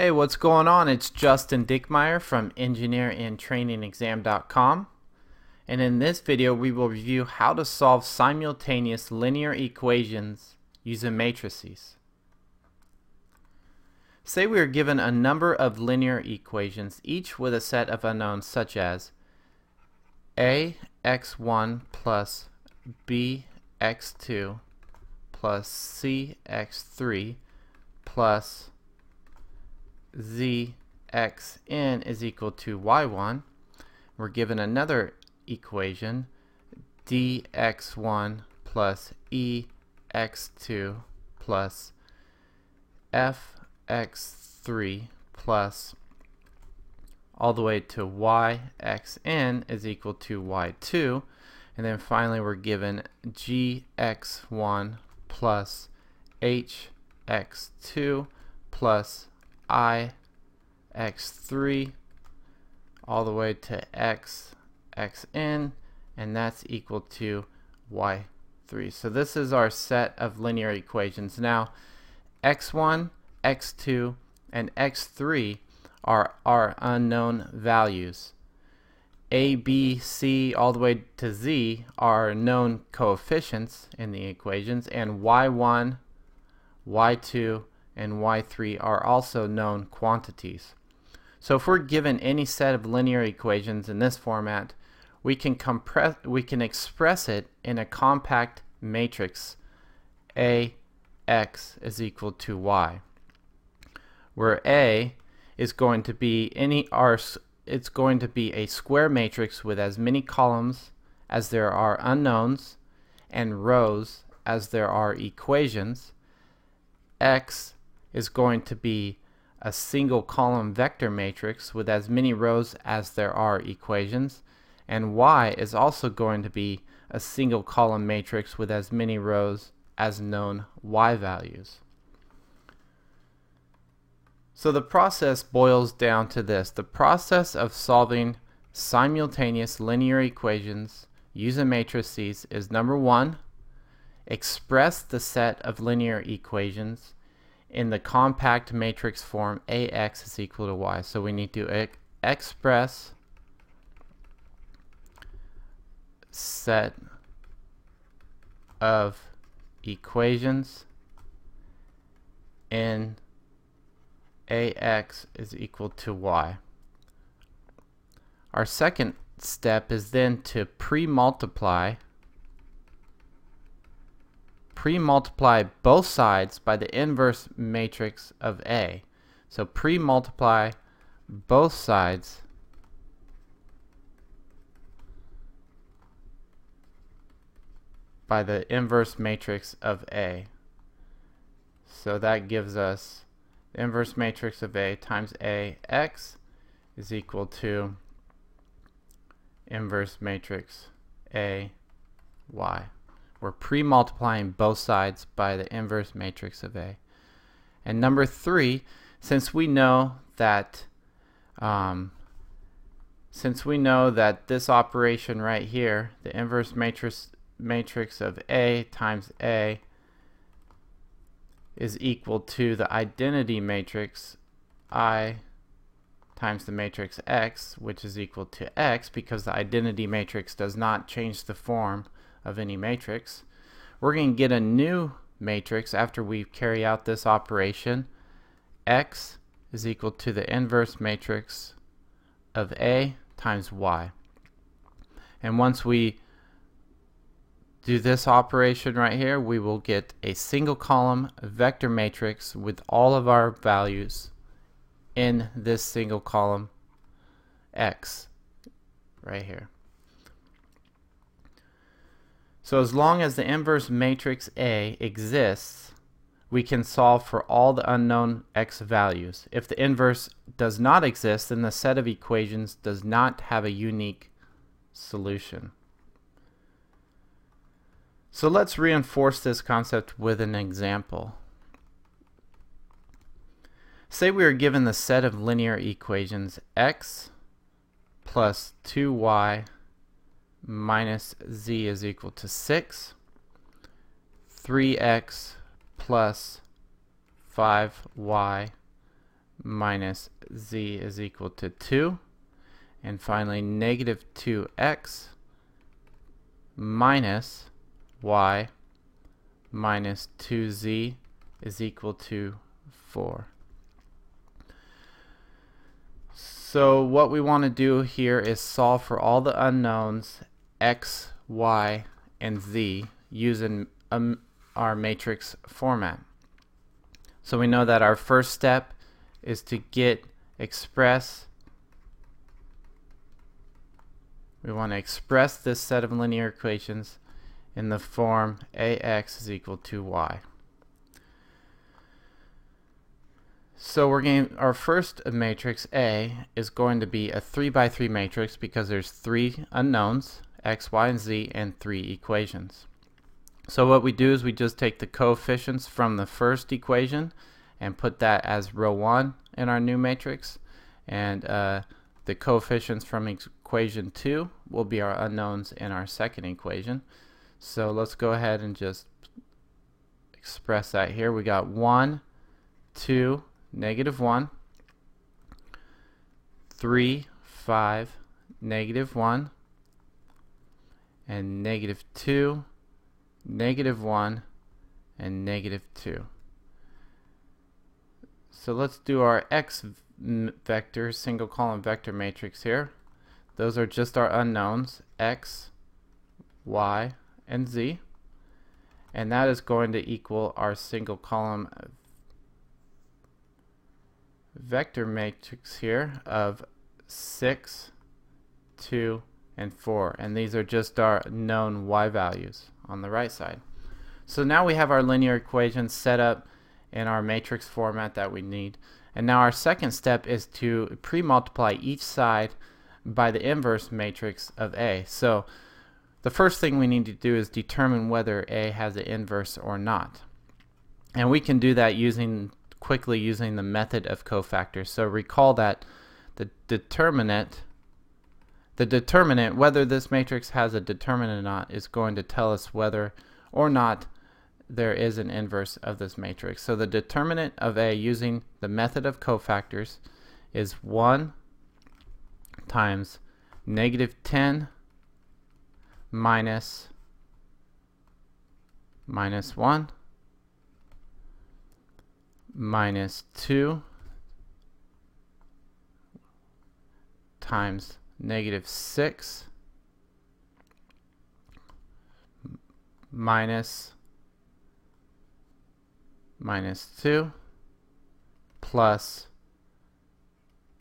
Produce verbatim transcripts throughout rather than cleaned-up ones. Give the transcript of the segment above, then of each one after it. Hey, what's going on? It's Justin Dickmeyer from engineer in training exam dot com, and in this video we will review how to solve simultaneous linear equations using matrices. Say we are given a number of linear equations, each with a set of unknowns such as a x one plus b x two plus c x three plus z x n is equal to y one. We're given another equation, d x one plus e x two plus f x three plus all the way to y x n is equal to y two. And then finally we're given g x one plus h x two plus i x three all the way to x x n, and that's equal to y three. So this is our set of linear equations. Now x one, x two, and x three are our unknown values. A, B, C all the way to Z are known coefficients in the equations, and y one, y two, and y three are also known quantities. So if we're given any set of linear equations in this format, we can compress we can express it in a compact matrix A x is equal to y, where A is going to be any r it's going to be a square matrix with as many columns as there are unknowns and rows as there are equations. X is going to be a single column vector matrix with as many rows as there are equations, and y is also going to be a single column matrix with as many rows as known y values. So the process boils down to this: the process of solving simultaneous linear equations using matrices is, number one, express the set of linear equations in the compact matrix form A x is equal to y. So we need to ex express set of equations in A x is equal to y. Our second step is then to pre-multiply pre-multiply both sides by the inverse matrix of A. So pre-multiply both sides by the inverse matrix of A. So that gives us the inverse matrix of A times A x is equal to inverse matrix A y. We're pre-multiplying both sides by the inverse matrix of A. And number three, since we know that um, since we know that this operation right here, the inverse matrix matrix of A times A is equal to the identity matrix I times the matrix X, which is equal to X, because the identity matrix does not change the form of any matrix, we're going to get a new matrix after we carry out this operation. X is equal to the inverse matrix of A times Y. And once we do this operation right here, we will get a single column vector matrix with all of our values in this single column X right here. So as long as the inverse matrix A exists, we can solve for all the unknown X values. If the inverse does not exist, then the set of equations does not have a unique solution. So let's reinforce this concept with an example. Say we are given the set of linear equations X plus two y minus z is equal to six, three x plus five y minus z is equal to two. And finally, negative two x minus y minus two z is equal to four. So what we want to do here is solve for all the unknowns x, y, and z using um, our matrix format. So we know that our first step is to get express. We want to express this set of linear equations in the form ax is equal to y. So we're going our first matrix A is going to be a three by three matrix because there's three unknowns, x, y, and z, and three equations. So what we do is we just take the coefficients from the first equation and put that as row one in our new matrix, and uh, the coefficients from equation two will be our unknowns in our second equation. So let's go ahead and just express that here. We got one, two, negative one, three, five, negative one, and negative two, negative one, and negative two. So let's do our x vector, single column vector matrix here. Those are just our unknowns, x, y, and z, and that is going to equal our single column vector matrix here of six, two, and four, and these are just our known y values on the right side. So now we have our linear equations set up in our matrix format that we need, and now our second step is to pre-multiply each side by the inverse matrix of A. So the first thing we need to do is determine whether A has an inverse or not, and we can do that using quickly using the method of cofactors. So recall that the determinant, the determinant, whether this matrix has a determinant or not, is going to tell us whether or not there is an inverse of this matrix. So the determinant of A using the method of cofactors is one times negative ten minus minus one minus two times negative six minus minus two plus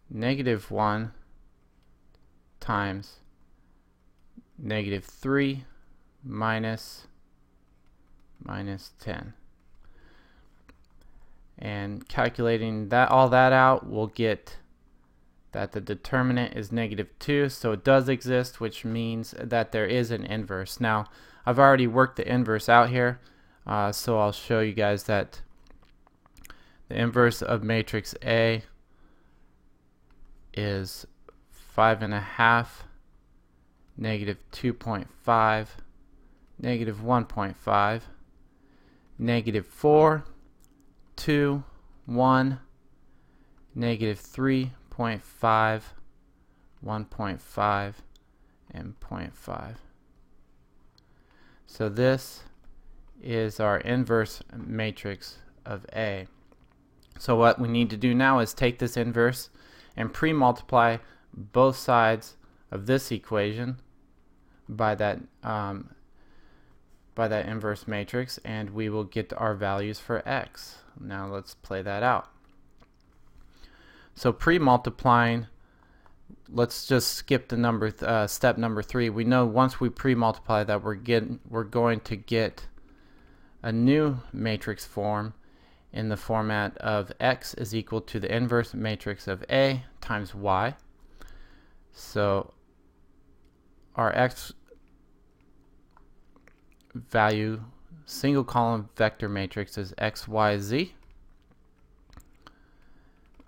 negative one times negative three minus minus ten. And calculating that all that out, we'll get that the determinant is negative two, so it does exist, which means that there is an inverse. Now, I've already worked the inverse out here, uh, so I'll show you guys that the inverse of matrix A is five point five, negative two point five, negative one point five, negative four, two, one, negative three point five, one point five, and zero point five. So this is our inverse matrix of A. So what we need to do now is take this inverse and pre-multiply both sides of this equation by that um, by that inverse matrix, and we will get our values for x. Now let's play that out. So pre-multiplying, let's just skip the number th uh, step number three. We know once we pre-multiply that we're getting we're going to get a new matrix form in the format of x is equal to the inverse matrix of A times y. So our x value single column vector matrix is x, y, z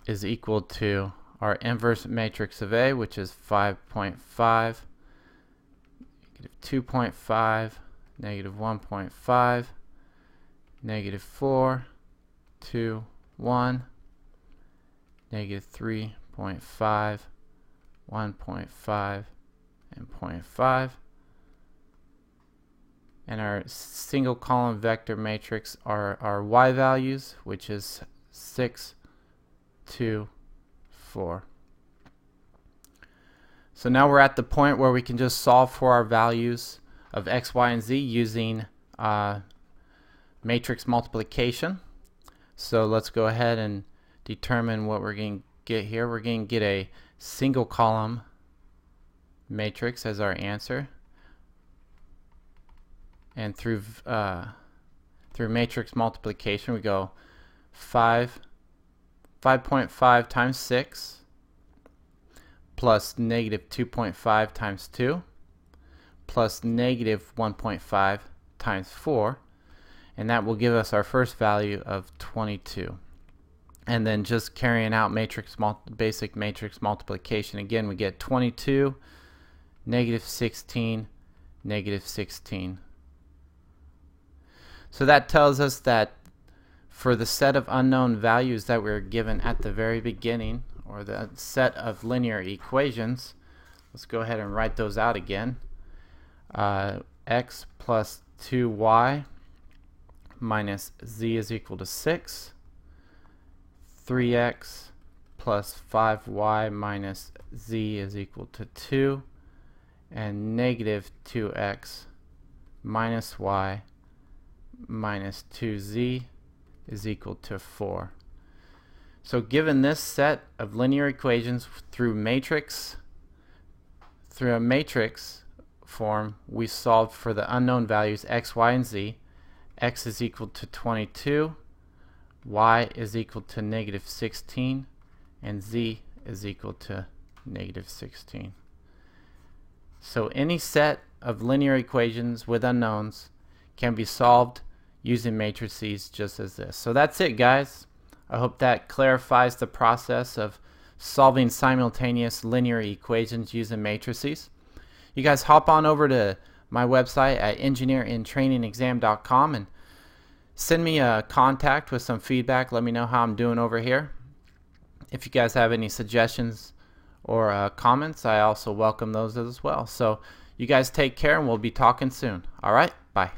is equal to our inverse matrix of A, which is five point five, negative two point five, negative one point five, negative four, two, one, negative three point five, one point five, and zero point five. And our single column vector matrix are our y values, which is six, two, four. So now we're at the point where we can just solve for our values of x, y, and z using uh, matrix multiplication. So let's go ahead and determine what we're going to get here. We're going to get a single column matrix as our answer. And through, uh, through matrix multiplication, we go five, five point five times six. Plus negative two point five times two, plus negative one point five times four, and that will give us our first value of twenty-two. And then just carrying out matrix mul basic matrix multiplication again, we get twenty-two, negative sixteen, negative sixteen. So that tells us that for the set of unknown values that we were given at the very beginning, or the set of linear equations, let's go ahead and write those out again. Uh, x plus two y minus z is equal to six. three x plus five y minus z is equal to two. And negative two x minus y minus two z is equal to four. So given this set of linear equations through matrix, through a matrix form, we solved for the unknown values x, y, and z. X is equal to twenty-two, y is equal to negative sixteen, and z is equal to negative sixteen. So any set of linear equations with unknowns can be solved using matrices just as this. So that's it, guys. I hope that clarifies the process of solving simultaneous linear equations using matrices. You guys hop on over to my website at engineer in training exam dot com and send me a contact with some feedback. Let me know how I'm doing over here. If you guys have any suggestions or uh, comments, I also welcome those as well. So you guys take care, and we'll be talking soon. All right, bye.